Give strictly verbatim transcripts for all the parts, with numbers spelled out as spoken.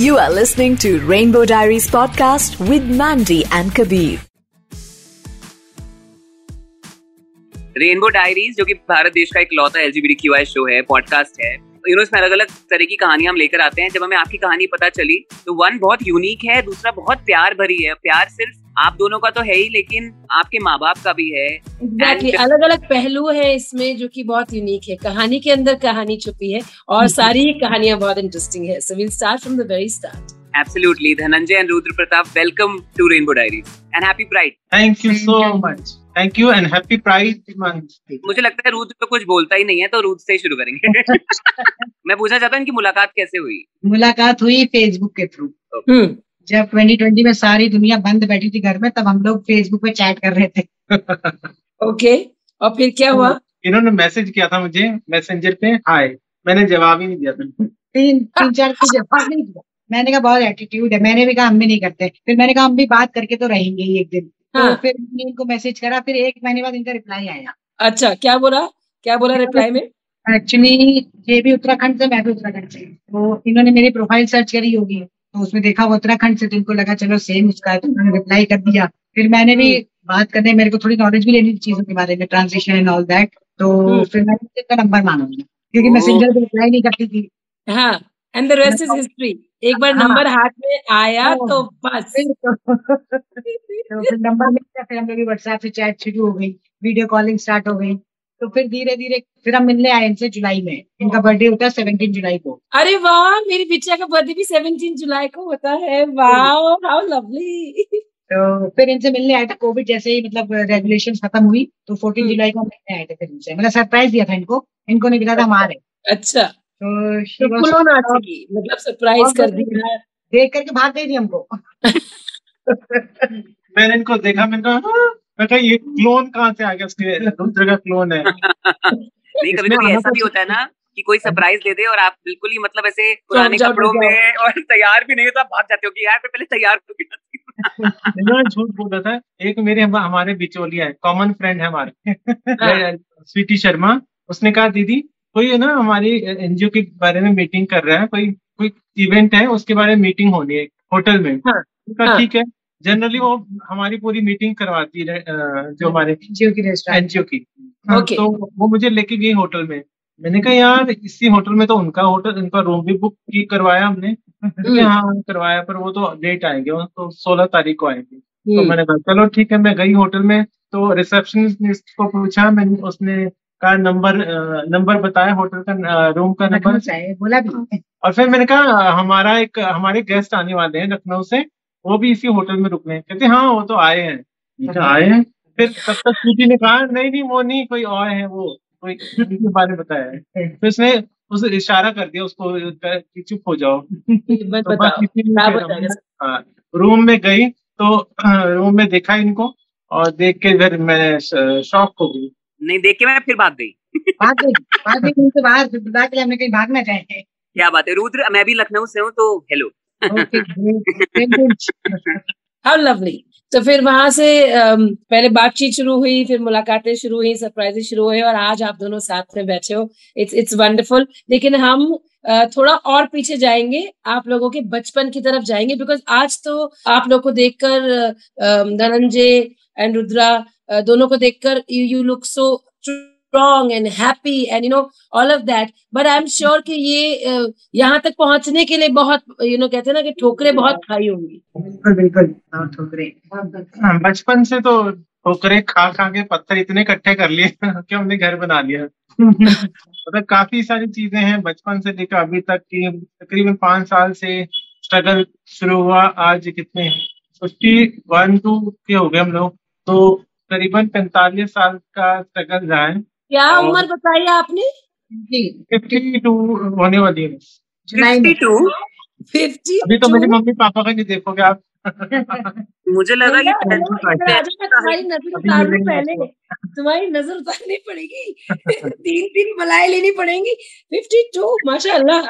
You are listening to Rainbow Diaries podcast with Mandy and Kabir. Rainbow diaries जो कि भारत देश का एक लौता एलजीबीटीक्यूआई शो है, पॉडकास्ट है, यू नो इसमें अलग अलग तरह की कहानियां हम लेकर आते हैं। जब हमें आपकी कहानी पता चली तो वन बहुत यूनिक है, दूसरा बहुत प्यार भरी है। प्यार सिर्फ आप दोनों का तो है ही, लेकिन आपके माँ बाप का भी है। exactly, And... अलग अलग पहलू है इसमें जो कि बहुत यूनिक है। कहानी के अंदर कहानी छुपी है और सारी कहानियां बहुत इंटरेस्टिंग है। So we'll start from the very start. Absolutely. Dhanannjay and Rudra Pratap, welcome to Rainbow Diaries and happy Pride. Thank you so much. Thank you and happy Pride month. मुझे लगता है रूद पे कुछ बोलता ही नहीं है, तो रूद से ही शुरू करेंगे। मैं पूछना चाहता हूँ, इनकी मुलाकात कैसे हुई? मुलाकात हुई फेसबुक के थ्रू। okay. जब ट्वेंटी ट्वेंटी में सारी दुनिया बंद बैठी थी घर में, तब हम लोग फेसबुक पे चैट कर रहे थे। Okay okay. और फिर क्या हुआ? इन्होंने मैसेज किया था मुझे मैसेंजर पे, हाय। मैंने जवाब ही नहीं दिया था। तीन तीन चार जवाब नहीं दिया। मैंने कहा बहुत एटीट्यूड है। मैंने भी कहा हम भी नहीं करते। फिर मैंने कहा हम भी बात करके तो रहेंगे ही एक दिन। हाँ। तो फिर मैंने इनको मैसेज करा, फिर एक महीने बाद इनका रिप्लाई आया। अच्छा, क्या बोला क्या बोला रिप्लाई में? एक्चुअली ये भी उत्तराखंड से, मैं भी उत्तराखंड से, तो इन्होंने मेरी प्रोफाइल सर्च करी होगी तो उसमें देखा वो उत्तराखंड से, तो इनको लगा चलो सेम उसका है, तो उन्होंने रिप्लाई कर दिया। फिर मैंने भी बात करने, मेरे को थोड़ी नॉलेज भी लेनी चीजों के बारे में, ट्रांसलेशन एंड ऑल दैट, तो फिर मैंने इनका नंबर मांगा क्योंकि मैसेंजर पे रिप्लाई नहीं करती थी। हाँ, and the rest is history. एक बार नंबर हाथ में आया तो बस। तो फिर नंबर मिल गया, फिर हम लोग व्हाट्सएप से चैट शुरू हो गई, वीडियो कॉलिंग स्टार्ट हो गई, तो फिर धीरे धीरे फिर हम मिलने आए इनसे जुलाई में। इनका बर्थडे होता है सत्रह जुलाई को। अरे वाह, मेरी बिटिया का बर्थडे भी सत्रह जुलाई को होता है। Wow, how lovely. तो फिर इनसे मिलने आया था, कोविड जैसे ही मतलब रेगुलेशन खत्म हुई, तो चौदह जुलाई को मिलने आए थे। फिर इनसे मतलब सरप्राइज दिया था इनको, इनको नहीं दिया था हमारे। अच्छा, तो मतलब सरप्राइज कर दिया, देख करके भाग गई थी हमको। मैंने इनको देखा, मैंने कहा मैं कहा ये क्लोन कहाँ से आ गया? उसके दूसरे का क्लोन है। नहीं, कभी कभी ऐसा भी होता है ना कि कोई सरप्राइज दे दे और आप बिल्कुल ही मतलब ऐसे पुराने कपड़ों में और तैयार भी नहीं हो, तो आप भाग जाते हो कि यार पहले तैयार हो गया। झूठ बोल रहा था। एक मेरे हमारे बिचौलिया है, कॉमन फ्रेंड है हमारे, स्वीटी शर्मा, उसने कहा दीदी कोई है ना हमारी एनजीओ के बारे में मीटिंग कर रहा है, कोई कोई इवेंट है उसके बारे में मीटिंग होनी है होटल में। हाँ, हाँ, ठीक है। जनरली वो हमारी पूरी मीटिंग करवाती है जो हमारे एनजीओ की। हाँ, तो वो मुझे लेके गई होटल में। मैंने कहा यार इसी होटल में तो उनका होटल, उनका रूम भी बुक की करवाया हमने। हाँ करवाया, पर वो तो लेट आएंगे, वो तो सोलह तारीख को आएंगे। तो मैंने कहा चलो ठीक है। मैं गई होटल में, तो रिसेप्शनिस्ट को पूछा, मैंने उसने का नंबर नंबर बताया होटल का, रूम का नंबर बोला भी। और फिर मैंने कहा हमारा एक हमारे गेस्ट आने वाले हैं लखनऊ से, वो भी इसी होटल में रुकने हैं। कहते हाँ वो तो आए हैं आए हैं। फिर तब तक स्वीटी ने कहा नहीं नहीं वो नहीं, कोई और है, वो कोई के बारे में बताया है। फिर उसने उसे इशारा कर दिया उसको, चुप हो जाओ। तो रूम में गई, तो रूम में देखा इनको और देख के फिर मैं शॉक हो गई। नहीं देख के मैं फिर भाग गई। भाग गई भाग गई उनसे बाहर, बुला के हमने कहीं भागना चाहिए। क्या बात है रुद्र, मैं भी लखनऊ से हूँ, तो हेलो। How lovely. तो फिर वहां से पहले बातचीत शुरू हुई, फिर मुलाकातें शुरू हुई, सरप्राइजेस शुरू हुए, और आज आप दोनों साथ में बैठे हो। It's it's wonderful. लेकिन हम थोड़ा और पीछे जाएंगे, आप लोगों के बचपन की तरफ जाएंगे, बिकॉज आज तो आप लोग को देखकर, धनंजय एंड रुद्रा दोनों को देखकर, you look so strong and happy and you know all of that, but I'm sure कि ये यहाँ तक पहुँचने के लिए बहुत you know कहते हैं ना कि ठोकरें बहुत खाई होंगी। बिल्कुल बिल्कुल, ठोकरें बचपन से, तो ठोकरें खा खा के पत्थर इतने इकट्ठे कर लिए कि हमने घर बना लिया। मतलब काफी सारी चीजें हैं बचपन से लेकर अभी तक की। तकरीबन पांच साल से स्ट्रगल शुरू हुआ। आज कितने फिफ्टी वन टू के हो गए हम लोग, तो करीबन पैंतालीस साल का स्ट्रगल रहा है। क्या उम्र बताई आपने? बावन होने वाली है। बावन, अभी तो मेरे मम्मी पापा का नहीं देखोगे आप। मुझे लगा कि तुम्हारी नजर उतारनी पड़ेगी, तीन तीन बलाएं लेनी पड़ेंगी। बावन, माशाल्लाह।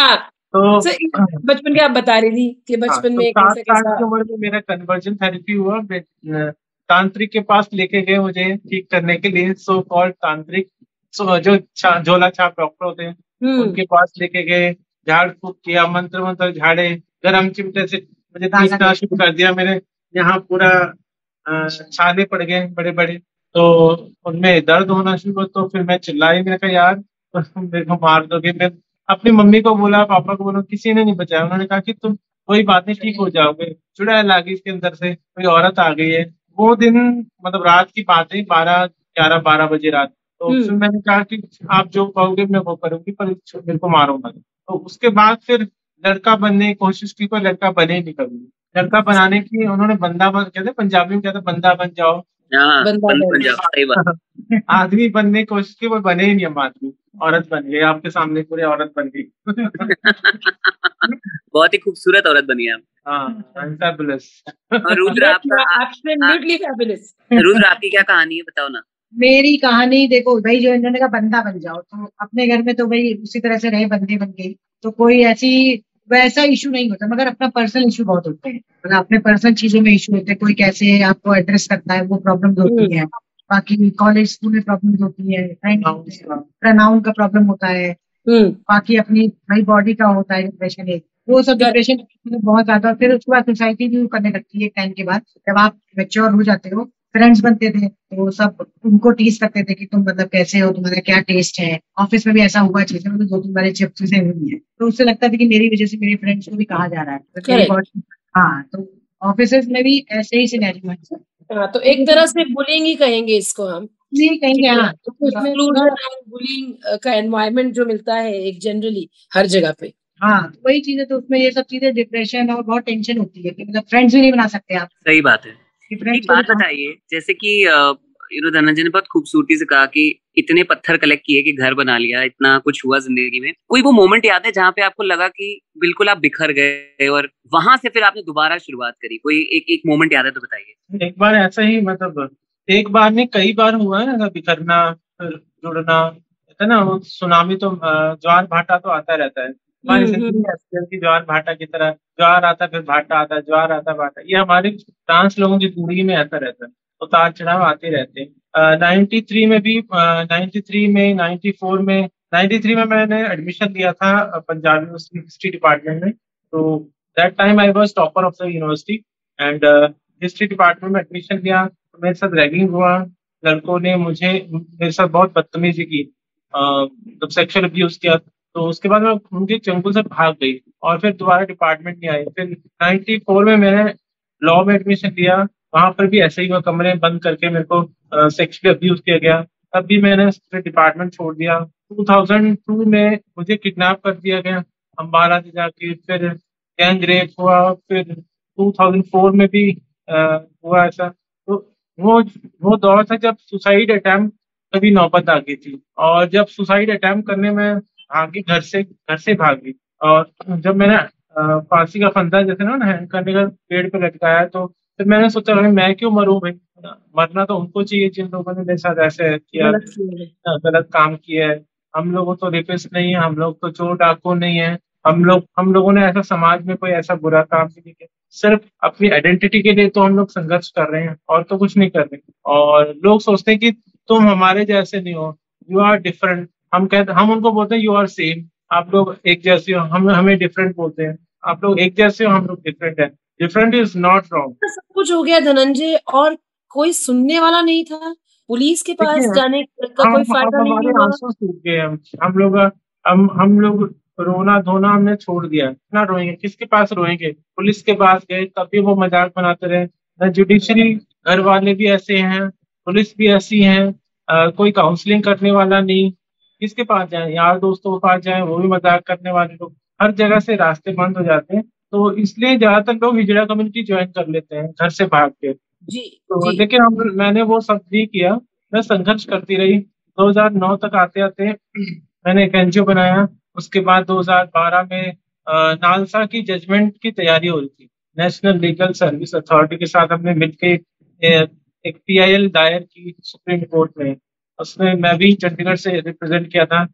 हाँ, तो बचपन के आप बता रही थी कि बचपन में सात साल की उम्र में मेरा कन्वर्जन थेरेपी हुआ। तांत्रिक के पास लेके गए मुझे ठीक करने के लिए, सो कॉल्ड तांत्रिक, जो झोला छाप डॉक्टर होते हैं उनके पास लेके गए। झाड़ फूक किया, मंत्र मंत्र झाड़े, गरम चिमटे से मुझे पीटना शुरू कर दिया मेरे यहाँ पूरा छाले पड़ गए बड़े बड़े, तो उनमें दर्द होना शुरू हो। तो फिर मैं चिल्लाई, मैंने कहा यार तो मेरे को मार दोगे। मैं अपनी मम्मी को बोला, पापा को बोला, किसी ने नहीं बचाया। उन्होंने कहा कि तुम कोई बात नहीं, ठीक हो जाओगे। चुड़ैल आ गई इसके अंदर से, कोई औरत आ गई है। वो दिन मतलब रात की बात है, बारह ग्यारह बारह बजे रात। तो फिर मैंने कहा कि आप जो कहोगे मैं वो करूंगी, पर मेरे को मारूंगा। तो उसके बाद फिर लड़का बनने की कोशिश की, कोई लड़का बने नहीं कभी। लड़का बनाने की उन्होंने बंदा बन, कहते पंजाबी में कहते बंदा बन जाओ, आदमी बनने की कोशिश की, वो बने ही नहीं। हम आदमी औरत बन गए, आपके सामने पूरी औरत बन गई। बहुत ही खूबसूरत औरत बनी है। रुद्र आपकी क्या कहानी है, बताओ ना। मेरी कहानी देखो भाई, जो इन्होंने कहा बंदा बन जाओ, तो अपने घर में तो भाई उसी तरह से रहे, बंदे बन गए, तो कोई ऐसी वैसा इशू नहीं होता। मगर अपना पर्सनल इशू बहुत होते हैं, मतलब अपने पर्सनल चीजों में इशू होते हैं। कोई कैसे आपको एड्रेस करता है, वो प्रॉब्लम होती है। बाकी कॉलेज स्कूल में प्रॉब्लम होती है, प्रोनाउन का प्रॉब्लम होता है, बाकी अपनी भाई बॉडी का होता है डिप्रेशन एक, वो सब डिप्रेशन बहुत ज्यादा। फिर उसके बाद सोसाइटी भी करने लगती है टाइम के बाद, जब आप मैच्योर हो जाते हो। फ्रेंड्स बनते थे तो सब उनको टीज करते थे कि तुम मतलब कैसे हो, तुम्हारा क्या टेस्ट है। ऑफिस में भी ऐसा हुआ, चीजें मतलब दो तीन बार चीजें हुई है, तो उससे लगता था कि मेरी वजह से मेरे फ्रेंड्स को भी कहा जा रहा है। हाँ, तो ऑफिस में भी ऐसे ही सिनेरियो है सर। तो एक तरह से बुलिंग ही कहेंगे इसको हम, नहीं कहेंगे। हाँ, बुलिंग का एनवायरमेंट जो मिलता है एक जनरली हर जगह पे, हाँ वही चीजें। तो उसमें ये सब चीजें डिप्रेशन और बहुत टेंशन होती है कि मतलब फ्रेंड्स भी नहीं बना सकते आप। सही बात है। एक बात बताइए, जैसे कि यू नो धनंजय ने बहुत खूबसूरती से कहा कि इतने पत्थर कलेक्ट किए कि घर बना लिया, इतना कुछ हुआ जिंदगी में, कोई वो मोमेंट याद है जहाँ पे आपको लगा कि बिल्कुल आप बिखर गए और वहां से फिर आपने दोबारा शुरुआत करी? कोई एक एक मोमेंट याद है तो बताइए। एक बार ऐसा ही मतलब एक बार नहीं कई बार हुआ है ना, बिखरना जुड़ना है ना। सुनामी तो ज्वार भाटा तो आता रहता है हमारी जिंदगी में, ज्वार भाटा की तरह ज्वार आता फिर भाटा आता, ज्वार आता भाटा, ये हमारे ट्रांस लोगों की जिंदगी में ऐसा रहता है। उतार चढ़ाव आते रहते हैं। नाइन्टी थ्री में भी नाइन्टी थ्री में नाइन्टी फोर में नाइन्टी थ्री में मैंने एडमिशन लिया था पंजाब यूनिवर्सिटी हिस्ट्री डिपार्टमेंट में। तो that time I was topper of the university and history department में एडमिशन लिया। तो मेरे साथ रैगिंग हुआ, लड़कों ने मुझे मेरे साथ बहुत बदतमीजी की, मतलब सेक्सुअल अब्यूज किया। तो उसके बाद मैं उनके चंगुल से भाग गई और फिर दोबारा डिपार्टमेंट नहीं आई। फिर नाइन्टी फोर में मैंने लॉ में एडमिशन लिया, वहां पर भी ऐसे ही हुआ, कमरे बंद करके मेरे को सेक्सुअली अब्यूज किया गया। तब भी मैंने फिर डिपार्टमेंट छोड़ दिया। टू थाउज़ेंड टू में मुझे किडनैप कर दिया गया अम्बाला से जाके, फिर गैंग रेप हुआ, फिर टू थाउज़ेंड फोर में भी आ, हुआ ऐसा। तो वो वो दौर था जब सुसाइड अटैम्प्ट कभी नौबत आ गई थी, और जब सुसाइड अटैम्प्ट करने में भागी, घर से घर से भागी। और जब मैंने फांसी का फंदा जैसे ना हैंग करने का पेड़ पे लटकाया, तो फिर मैंने सोचा भाई मैं क्यों मरूं, भाई मरना तो उनको चाहिए जिन लोगों ने मेरे साथ ऐसे किया, गलत काम किया है। हम लोग तो रेपिस्ट नहीं है, हम लोग तो चोर डाकू नहीं है, हम लोग हम लोगों ने ऐसा समाज में कोई ऐसा बुरा काम नहीं किया। सिर्फ अपनी आइडेंटिटी के लिए तो हम लोग संघर्ष कर रहे हैं और तो कुछ नहीं कर रहे। और लोग सोचते हैं कि तुम हमारे जैसे नहीं हो, यू आर डिफरेंट। हम कहते हम उनको बोलते हैं यू आर सेम, आप लोग एक जैसे हो। हम हमें डिफरेंट बोलते हैं, आप लोग एक जैसे हो, हम लोग डिफरेंट है। Different is not wrong. सब कुछ हो गया धनंजय और कोई सुनने वाला नहीं था, पुलिस के पास जाने का कोई फायदा नहीं। हमारे आंसू सूख गए, हम लोग हम हम लोग रोना धोना हमने छोड़ दिया। ना रोएंगे, किसके पास रोएंगे? पुलिस के पास गए, तब भी वो मजाक बनाते रहे। ना जुडिशरी, घर वाले भी ऐसे हैं, पुलिस भी ऐसी है, कोई काउंसलिंग करने वाला नहीं। किसके पास जाए यार, दोस्तों के पास जाए, वो भी मजाक करने वाले लोग। हर जगह से रास्ते बंद हो जाते हैं, तो इसलिए ज्यादातर लोग हिजड़ा कम्युनिटी ज्वाइन कर लेते हैं घर से भाग के। जी, तो जी। लेकिन हम मैंने वो सब नहीं किया, मैं संघर्ष करती रही। दो हज़ार नौ तक आते आते मैंने एक एनजीओ बनाया। उसके बाद दो हज़ार बारह में नालसा की जजमेंट की तैयारी हो रही थी, नेशनल लीगल सर्विस अथॉरिटी के साथ हमने मिलके एक पी आई एल दायर की सुप्रीम कोर्ट में। उसमें मैं भी चंडीगढ़ से रिप्रेजेंट किया था,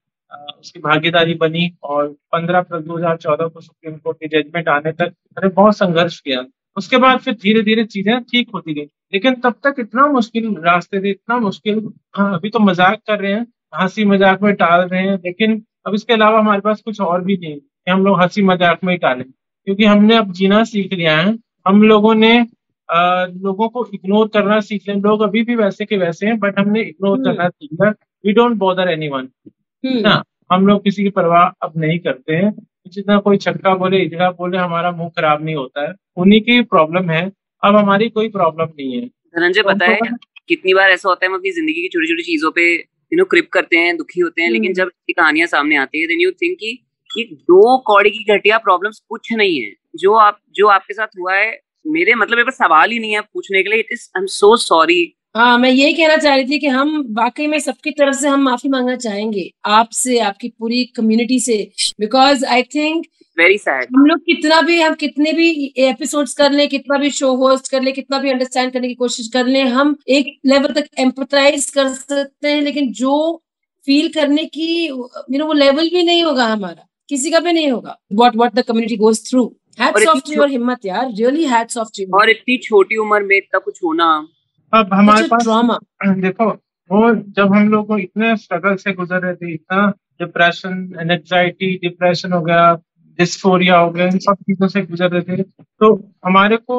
उसकी भागीदारी बनी और पंद्रह अप्रैल दो हज़ार चौदह को सुप्रीम कोर्ट की जजमेंट आने तक मैंने बहुत संघर्ष किया। उसके बाद फिर धीरे धीरे चीजें ठीक होती गई, लेकिन तब तक इतना मुश्किल रास्ते थे, इतना मुश्किल। अभी तो मजाक कर रहे हैं, हंसी मजाक में टाल रहे हैं, लेकिन अब इसके अलावा हमारे पास कुछ और भी नहीं। कि हम लोग हंसी मजाक में ही टालें, क्योंकि हमने अब जीना सीख लिया है। हम लोगों ने आ, लोगों को इग्नोर करना सीख लिया। लोग अभी भी वैसे के वैसे हैं, बट हमने इग्नोर करना सीख लिया। वी डोंट बॉदर एनीवन ना, हम लोग किसी की परवाह अब नहीं करते हैं। जितना कोई छक्का बोले, इजड़ा बोले, हमारा मुंह खराब नहीं होता है। उन्हीं की प्रॉब्लम है, अब हमारी कोई प्रॉब्लम नहीं है। धनंजय, पता है कितनी बार ऐसा होता है हम अपनी जिंदगी की छोटी छोटी चीजों पे यू नो क्रिप करते हैं, दुखी होते हैं, लेकिन जब ये कहानियां सामने आती है देन यू थिंक कि ये दो कौड़ी की घटिया प्रॉब्लम्स कुछ नहीं है। जो आप जो आपके साथ हुआ है, मेरे मतलब मेरे पास सवाल ही नहीं है पूछने के लिए। It is I am so sorry. हाँ, मैं यही कहना चाह रही थी कि हम वाकई में सबकी तरफ से हम माफी मांगना चाहेंगे आपसे, आपकी पूरी कम्युनिटी से, because I think very sad. हम लोग कितना भी हम कितने भी एपिसोड्स कर लें, कितना भी शो होस्ट कर लें, कितना भी अंडरस्टैंड करने की कोशिश कर लें, हम एक लेवल तक एम्पथाइज कर सकते हैं, लेकिन जो फील करने की यू नो वो लेवल भी नहीं होगा हमारा, किसी का भी नहीं होगा। What what the community goes through. Hats off to your हिम्मत यार, रियली हैट्स ऑफ टू। और इतनी छोटी उम्र में इतना कुछ होना, अब हमारे पास ड्रामा देखो, वो जब हम लोग को इतने स्ट्रगल से गुजर रहे थे, इतना डिप्रेशन, एंजाइटी, डिप्रेशन हो गया, डिस्फोरिया हो गया, इन सब चीजों से गुजर रहे थे, तो हमारे को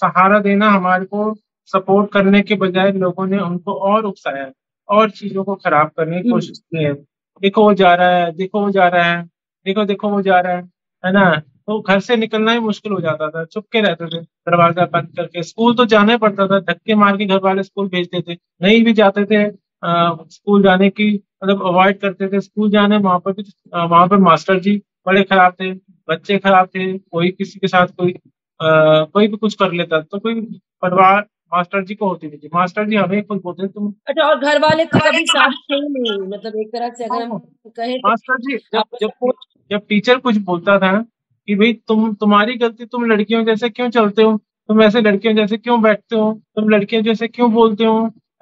सहारा देना, हमारे को सपोर्ट करने के बजाय लोगों ने उनको और उकसाया और चीजों को खराब करने की कोशिश की है। देखो वो जा रहा है, देखो वो जा रहा है, देखो देखो वो जा रहा है, है ना। तो घर से निकलना ही मुश्किल हो जाता था, चुपके रहते थे, दरवाजा बंद करके। स्कूल तो जाना ही पड़ता था, धक्के मार के घर वाले स्कूल भेजते थे। नहीं भी जाते थे आ, स्कूल जाने की मतलब अवॉइड करते थे स्कूल जाने। वहाँ पर भी वहाँ पर मास्टर जी बड़े खराब थे, बच्चे खराब थे, कोई किसी के साथ कोई आ, कोई भी कुछ कर लेता, तो कोई परिवार मास्टर जी को होती थी, मास्टर जी हमें कुछ बोलते तुम। अच्छा, और घर वाले कभी साथ नहीं, मतलब एक तरह से अगर हम कहें मास्टर जी जब जब जब टीचर कुछ बोलता था कि भाई तुम तुम्हारी गलती, तुम लड़कियों जैसे क्यों चलते हो, तुम ऐसे लड़कियों जैसे क्यों बैठते हो, तुम लड़कियों जैसे क्यों बोलते हो,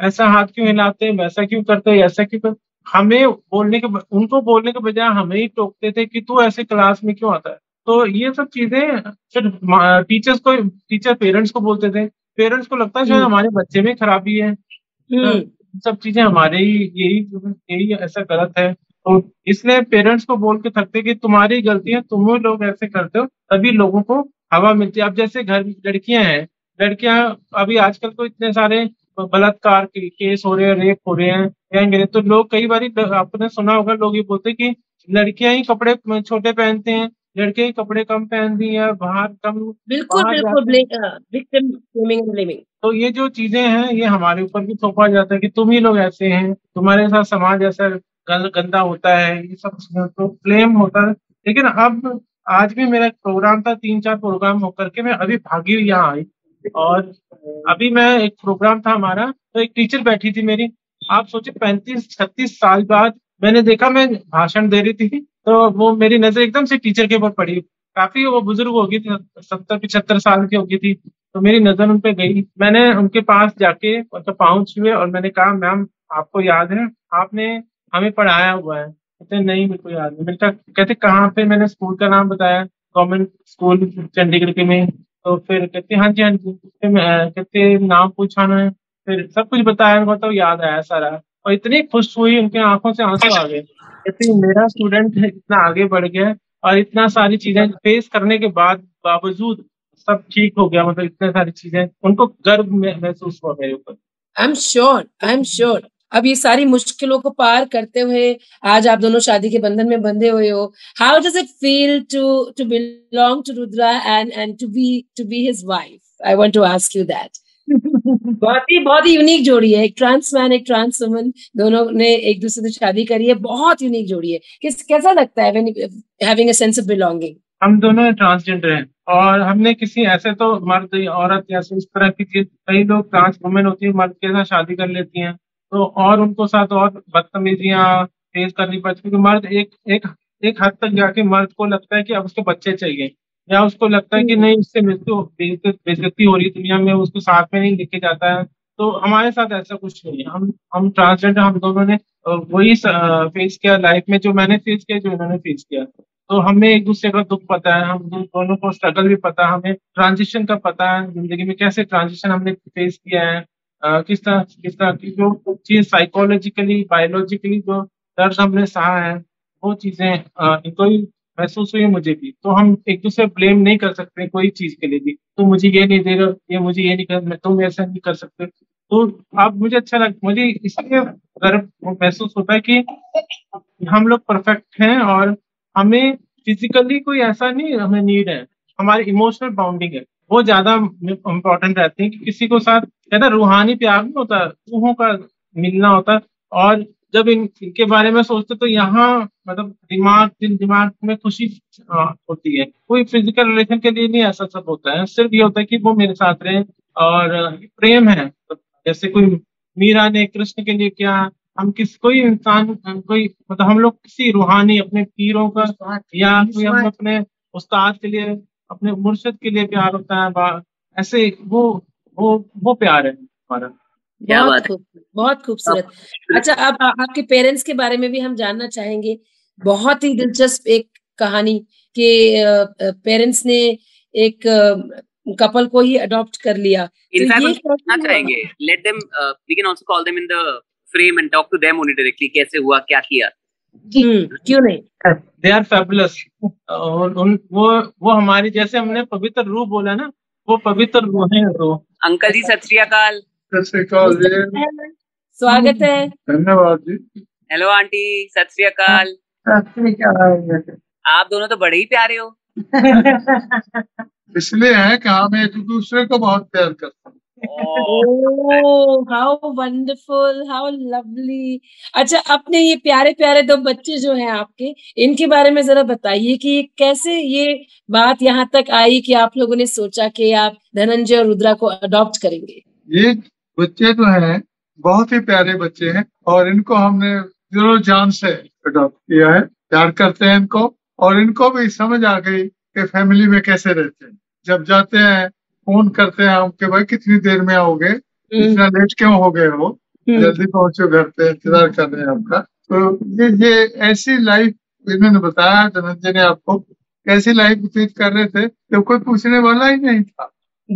ऐसा हाथ क्यों हिलाते, वैसा क्यों करते हो, ऐसा क्यों करते? हमें बोलने के उनको बोलने के बजाय हमें ही टोकते थे कि तू ऐसे क्लास में क्यों आता है। तो ये सब चीजें फिर टीचर्स को टीचर पेरेंट्स को बोलते थे, पेरेंट्स को लगता है शायद हमारे बच्चे में खराबी है, सब चीजें हमारे ही यही यही ऐसा गलत है। तो इसलिए पेरेंट्स को बोल के थकते कि तुम्हारी गलती है, तुम ही लोग ऐसे करते हो, तभी लोगों को हवा मिलती है। अब जैसे घर लड़कियां हैं, लड़कियां अभी आजकल तो इतने सारे बलात्कार के केस हो रहे हैं, रेप हो रहे हैं, गैंगरेप, तो लोग कई बार आपने सुना होगा, लोग ये बोलते कि लड़कियां ही कपड़े छोटे पहनते हैं, लड़के ही कपड़े कम पहनती हैं, बाहर कम। बिल्कुल बिल्कुल। तो ये जो चीजें हैं ये हमारे ऊपर भी थोपा जाता है कि तुम ही लोग ऐसे हैं, तुम्हारे साथ समाज ऐसा गंदा होता है, ये सब तो क्लेम होता है। लेकिन अब आज भी मेरा एक प्रोग्राम था, तीन चार प्रोग्राम होकर के मैं अभी भागी यहाँ आई, और अभी मैं एक प्रोग्राम था हमारा, तो एक टीचर बैठी थी मेरी, आप सोचे पैंतीस छत्तीस साल बाद मैंने देखा, मैं भाषण दे रही थी, तो वो मेरी नजर एकदम से टीचर के ऊपर पड़ी। काफी वो बुजुर्ग हो गई थी, सत्तर पिछहत्तर साल की हो गई थी, तो मेरी नजर उन पे गई। मैंने उनके पास जाके पांव छुए और मैंने कहा, मैम आपको याद है आपने हमें पढ़ाया हुआ है? कहते नहीं मेरे को याद नहीं। मैंने कहा, कहते कहाँ पे? मैंने स्कूल का नाम बताया, गवर्नमेंट स्कूल चंडीगढ़ के में। तो फिर कहते हाँ जी हाँ जी, कहते नाम पूछा ना, फिर सब कुछ बताया उनको, तो याद आया सारा। और इतनी खुश हुई, उनके आंखों से आंसू आ गए, कहते मेरा स्टूडेंट इतना आगे बढ़ गया और इतना सारी चीजें फेस करने के बाद बावजूद सब ठीक हो गया, मतलब इतने सारी चीजें। उनको गर्व महसूस हुआ मेरे ऊपर। I am sure, I am sure. अब ये सारी मुश्किलों को पार करते हुए आज आप दोनों शादी के बंधन में बंधे हुए हो। How does it feel to to belong to Rudra and and to be to be his wife? I want to ask you that. बहुत ही बहुत ही यूनिक जोड़ी है, एक ट्रांसमैन एक ट्रांस वुमन, दोनों ने एक दूसरे से शादी करी है, बहुत यूनिक जोड़ी है। किस कैसा लगता है when having a sense of belonging? हम दोनों ट्रांसजेंडर हैं और हमने किसी ऐसे तो मर्द औरत या इस तरह की चीज, कई लोग ट्रांस वुमेन होती है मर्द के साथ शादी कर लेती हैं, तो और उनको साथ और बदतमीजियां फेस करनी पड़ती, क्योंकि मर्द एक एक एक हद तक जाके मर्द को लगता है कि अब उसको बच्चे चाहिए, या उसको लगता है कि नहीं इससे मृत्यु बेइज्जती हो रही दुनिया में, उसको साथ में नहीं लेके जाता है। तो हमारे साथ ऐसा कुछ नहीं है। हम हम ट्रांसजेंडर, हम दोनों ने वही फेस किया लाइफ में, जो मैंने फेस किया, जो इन्होंने फेस किया। तो हमें एक दूसरे का दुख पता है, हम दोनों को स्ट्रगल भी पता है, हमें ट्रांजिशन का पता है, जिंदगी में कैसे ट्रांजिशन हमने फेस किया है, Uh, किस तरह किस तरह की जो चीज साइकोलॉजिकली बायोलॉजिकली जो दर्द हमने सहा है, वो चीजें uh, इनको ही महसूस हुई मुझे भी, तो हम एक दूसरे ब्लेम नहीं कर सकते कोई चीज के लिए भी। तो मुझे ये नहीं दे रहा, ये मुझे ये नहीं कर, मैं तुम ऐसा नहीं कर सकते। तो अब मुझे अच्छा लग, मुझे इसलिए गर्व महसूस होता है कि हम लोग परफेक्ट हैं और हमें फिजिकली कोई ऐसा नहीं हमें नीड है, हमारी इमोशनल बाउंडिंग है वो ज्यादा इम्पोर्टेंट रहती है। कि किसी को साथ कहता रूहानी प्यार नहीं होता, रूहों का मिलना होता। और जब इन इनके बारे में सोचते तो यहाँ मतलब दिमाग दिल दिमाग में खुशी होती है। कोई फिजिकल रिलेशन के लिए नहीं ऐसा सब होता है, सिर्फ ये होता है कि वो मेरे साथ रहे और प्रेम है। तो जैसे कोई मीरा ने कृष्ण के लिए किया, हम किस कोई इंसान कोई मतलब हम लोग किसी रूहानी अपने पीरों का या कोई हम अपने उस्ताद के लिए अपने मुर्शिद के लिए प्यार होता है, ऐसे वो वो वो प्यार है हमारा। क्या बात है, बहुत खूबसूरत। अच्छा, अब आपके पेरेंट्स के बारे में भी हम जानना चाहेंगे। बहुत ही दिलचस्प एक कहानी के पेरेंट्स ने एक कपल को ही अडॉप्ट कर लिया। कैसे हुआ, क्या किया, क्यों नहीं? They are fabulous. उन, वो वो हमारी जैसे हमने पवित्र रूह बोला ना, वो पवित्र रूह है। तो अंकल जी सत श्री अकाल। सत श्री अकाल जी, स्वागत है। धन्यवाद जी। हेलो आंटी, सत श्री अकाल। सत श्री अकाल। आप दोनों तो बड़े ही प्यारे हो। इसलिए है कि हम एक दूसरे को बहुत प्यार करते हैं। Oh, how wonderful, how lovely. अच्छा, अपने ये प्यारे प्यारे दो बच्चे जो हैं आपके, इनके बारे में जरा बताइए कि कैसे ये बात यहाँ तक आई कि आप लोगों ने सोचा कि आप धनंजय और रुद्रा को अडॉप्ट करेंगे। ये बच्चे जो हैं बहुत ही प्यारे बच्चे हैं और इनको हमने जरूर जान से अडॉप्ट किया है, प्यार करते हैं इनको। और इनको भी समझ आ गई कि फैमिली में कैसे रहते हैं। जब जाते हैं फोन करते हैं हम कि भाई कितनी देर में आओगे, इतना लेट क्यों हो गए हो, जल्दी पहुंचो घर पे, इंतजार कर रहे हैं आपका। तो ये ये ऐसी लाइफ इन्होंने बताया, धनंजय ने आपको कैसी लाइफ व्यतीत कर रहे थे जब कोई पूछने वाला ही नहीं था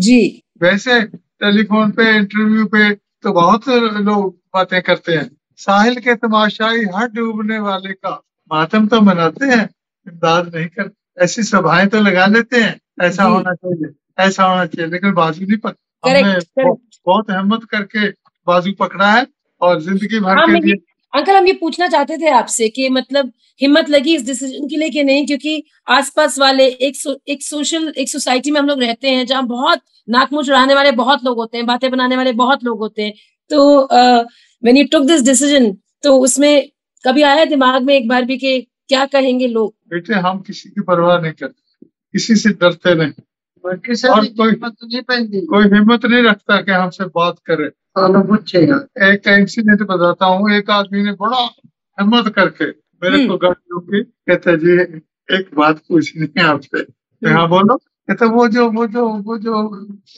जी। वैसे टेलीफोन पे इंटरव्यू पे तो बहुत लोग बातें करते हैं, साहिल के तमाशाई हर डूबने वाले का मातम तो मनाते हैं, इमदाद नहीं करते। ऐसी सभाएं तो लगा लेते हैं, ऐसा होना चाहिए, ऐसा होना चाहिए, लेकिन बाजू नहीं पकड़ा। हमने बहुत हिम्मत करके बाजू पकड़ा है और जिंदगी भर के लिए। अंकल, हम ये पूछना चाहते थे आपसे कि मतलब हिम्मत लगी इस डिसीजन के लिए कि नहीं, क्योंकि आसपास वाले एक सो, एक सोशल एक सोसाइटी में हम लोग रहते हैं जहाँ बहुत नाकमुच उड़ाने वाले बहुत लोग होते हैं, बातें बनाने वाले बहुत लोग होते हैं। तो when you took this decision, तो उसमें कभी आया दिमाग में एक बार भी कि क्या कहेंगे लोग? बेटे, हम किसी की परवाह नहीं करते, किसी से डरते नहीं और कोई नहीं कोई हिम्मत नहीं रखता कि हमसे बात करे। एक इंसिडेंट बताता हूँ, एक आदमी ने बड़ा हिम्मत करके मेरे को गाड़ी, कहता जी एक बात पूछनी है आपसे। हाँ बोलो। कहता वो जो वो जो वो जो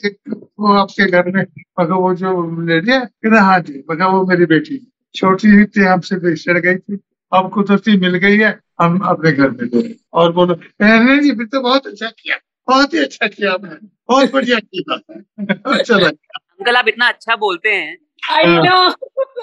एक वो आपके घर में मगर वो जो लेडी है। कहता हाँ जी, मगर वो मेरी बेटी छोटी थी, हमसे बिछड़ गई थी, अब कुदरती मिल गई है, हम अपने घर में गए। और बोलो नहीं जी, फिर तो बहुत अच्छा किया, बहुत ही अच्छा किया, बहुत बढ़िया किया। अंकल, आप इतना अच्छा बोलते हैं, I know.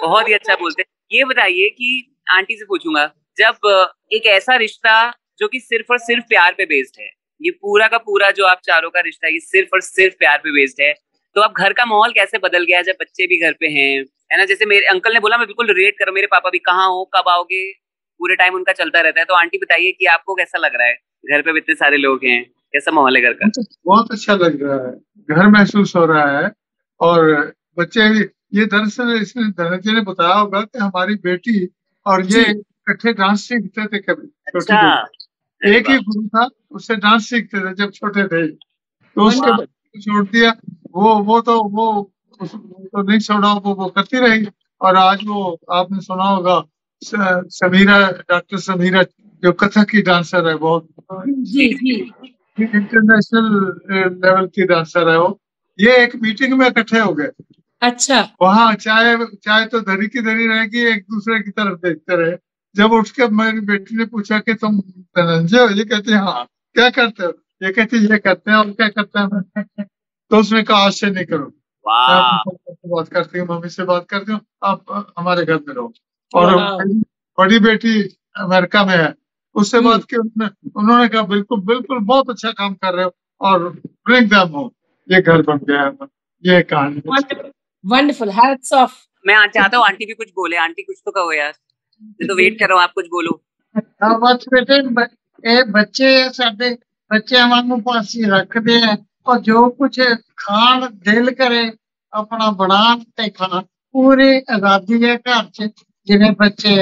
बहुत ही अच्छा बोलते हैं। ये बताइए कि आंटी से पूछूंगा, जब एक ऐसा रिश्ता जो कि सिर्फ और सिर्फ प्यार पे बेस्ड है, ये पूरा का पूरा जो आप चारों का रिश्ता है ये सिर्फ और सिर्फ प्यार पे बेस्ड है, तो अब घर का माहौल कैसे बदल गया जब बच्चे भी घर पे हैं, है ना? जैसे मेरे अंकल ने बोला, मैं बिल्कुल रिलेट कर, मेरे पापा भी कहाँ हो, कब आओगे, पूरे टाइम उनका चलता रहता है। तो आंटी बताइए कि आपको कैसा लग रहा है, घर पे भी इतने सारे लोग हैं, कैसा माहौल है घर का? बहुत अच्छा लग रहा है, घर महसूस हो रहा है। और बच्चे भी, ये दरअसल इसने धनंजय ने बताया होगा कि हमारी बेटी और ये इकट्ठे डांस सीखते थे कभी। अच्छा। एक ही गुरु था, उससे डांस सीखते थे जब छोटे थे, तो उसके बाद छोड़ दिया। वो वो तो वो तो नहीं छोड़ा, वो वो करती रही। और आज वो आपने सुना होगा समीरा, डॉक्टर समीरा जो कथक की डांसर है, बहुत इंटरनेशनल लेवल की डांसर है वो। ये एक मीटिंग में इकट्ठे हो गए। अच्छा। वहाँ चाय चाय तो धरी की धरी रहेगी, एक दूसरे की तरफ देखते रहे। जब उठ के मेरी बेटी ने पूछा कि तुम धनंजय हो, ये कहते हैं हाँ। क्या करते हो? ये कहते ये करते हैं। और क्या करते हैं? तो उसने कहा आज से नहीं करो, बात करती हूँ, मम्मी से बात करती हूँ, आप हमारे घर में रहो। और बड़ी बेटी अमेरिका में है, उससे बात की, उन्होंने कहा बिल्कुल बिल्कुल बहुत अच्छा काम कर रहे हो और ब्रिंग देम होम, ये घर बन गया है, ये कहानी वंडरफुल, हैट्स ऑफ। मैं चाहता हूँ आंटी भी कुछ बोले, आंटी कुछ तो कहो यार, मैं तो वेट कर रहा हूँ, आप कुछ बोलो। हाँ बस बेटे, ए बच्चे साडे बच्चे वांगू पासी रखते हैं और जो कुछ खान दिल करे अपना बनान ते खान, पूरी आजादी है घर च। जिन्हें बच्चे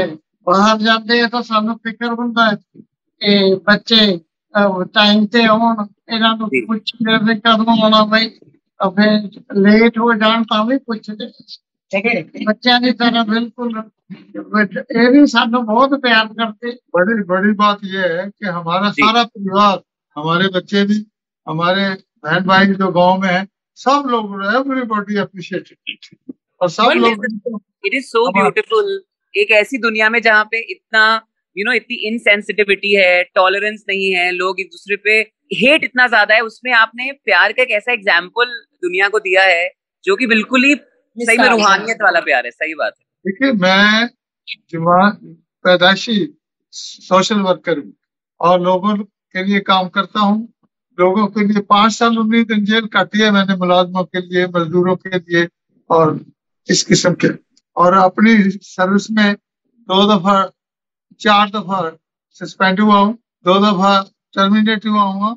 बाहर जाते हैं तो सानू फिक्र होता है कि बच्चे टाइम से आन, इन्हां नूं पुछदे कदों आना भाई, फिर लेट हो जान तां भी पुछदे, बच्चों की तरह बिल्कुल। ये भी सानू बहुत प्यार करते। बड़ी बड़ी बात यह है कि हमारा सारा परिवार, हमारे बच्चे भी, हमारे बहन भाई जो गांव में है, सब लोग एवरीबॉडी अप्रिशिएटेड और सब लोग। इट इज सो ब्यूटीफुल, एक ऐसी दुनिया में जहाँ पे इतना यू you नो know, इतनी इनसेंसिटिविटी है, टॉलरेंस नहीं है, लोग एक दूसरे पे हेट इतना ज्यादा है, उसमें आपने प्यार का एक ऐसा एग्जाम्पल दुनिया को दिया है जो कि बिल्कुल ही सही में रूहानियत वाला प्यार है। सही बात है। देखिए मैं जवान पैदाशी सोशल वर्कर हूँ और लोगों के लिए काम करता हूँ, लोगों के लिए पांच साल उन्नीस दिन जेल काटी है मैंने, मुलाजमों के लिए, मजदूरों के लिए और इस किस्म के। और अपनी सर्विस में दो दफा चार दफा सस्पेंड हुआ हूँ, दो दफा टर्मिनेट हुआ हूँ,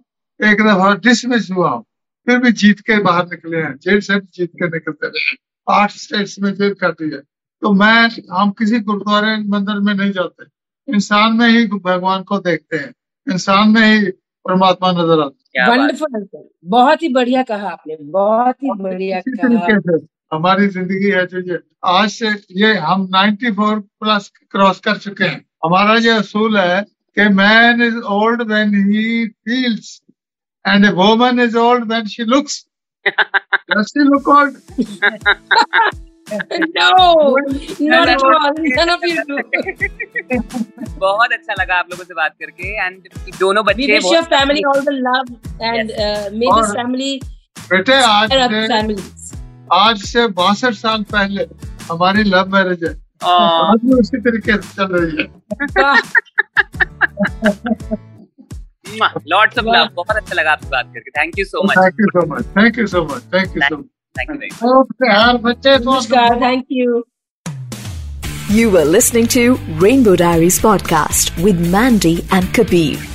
एक दफा डिसमिस हुआ हूँ, फिर भी जीत के बाहर निकले हैं, जेल से जीत के निकलते रहे। आठ स्टेट्स में जेल काटी है। तो मैं, हम किसी गुरुद्वारे मंदिर में नहीं जाते, इंसान में ही भगवान को देखते हैं, इंसान में ही परमात्मा नजर आता है। वंडरफुल, बहुत ही बढ़िया कहा आपने, बहुत ही बढ़िया कहा। हमारी जिंदगी है जो ये आज से, ये हम नाइंटी फोर प्लस क्रॉस कर चुके हैं। हमारा ये असूल है कि man is old when he feels and a woman is old when she looks. Does she look old? No, not at all, none of you do. बहुत अच्छा लगा आप लोगों से बात करके एंड दोनों बच्चे, wish your family all the love and may this family. बेटे आज आज से बासठ साल पहले हमारी लव मैरिज है, आज भी उसी तरीके से चल रही है। लॉट्स ऑफ लव, बहुत अच्छा लगा आपसे बात करके। Thank you so much, thank you so much, thank you so much, thank you so much, thank you. Okay यार बच्चे, नमस्कार, thank you. You were listening to Rainbow Diaries podcast with Mandy and Kabir.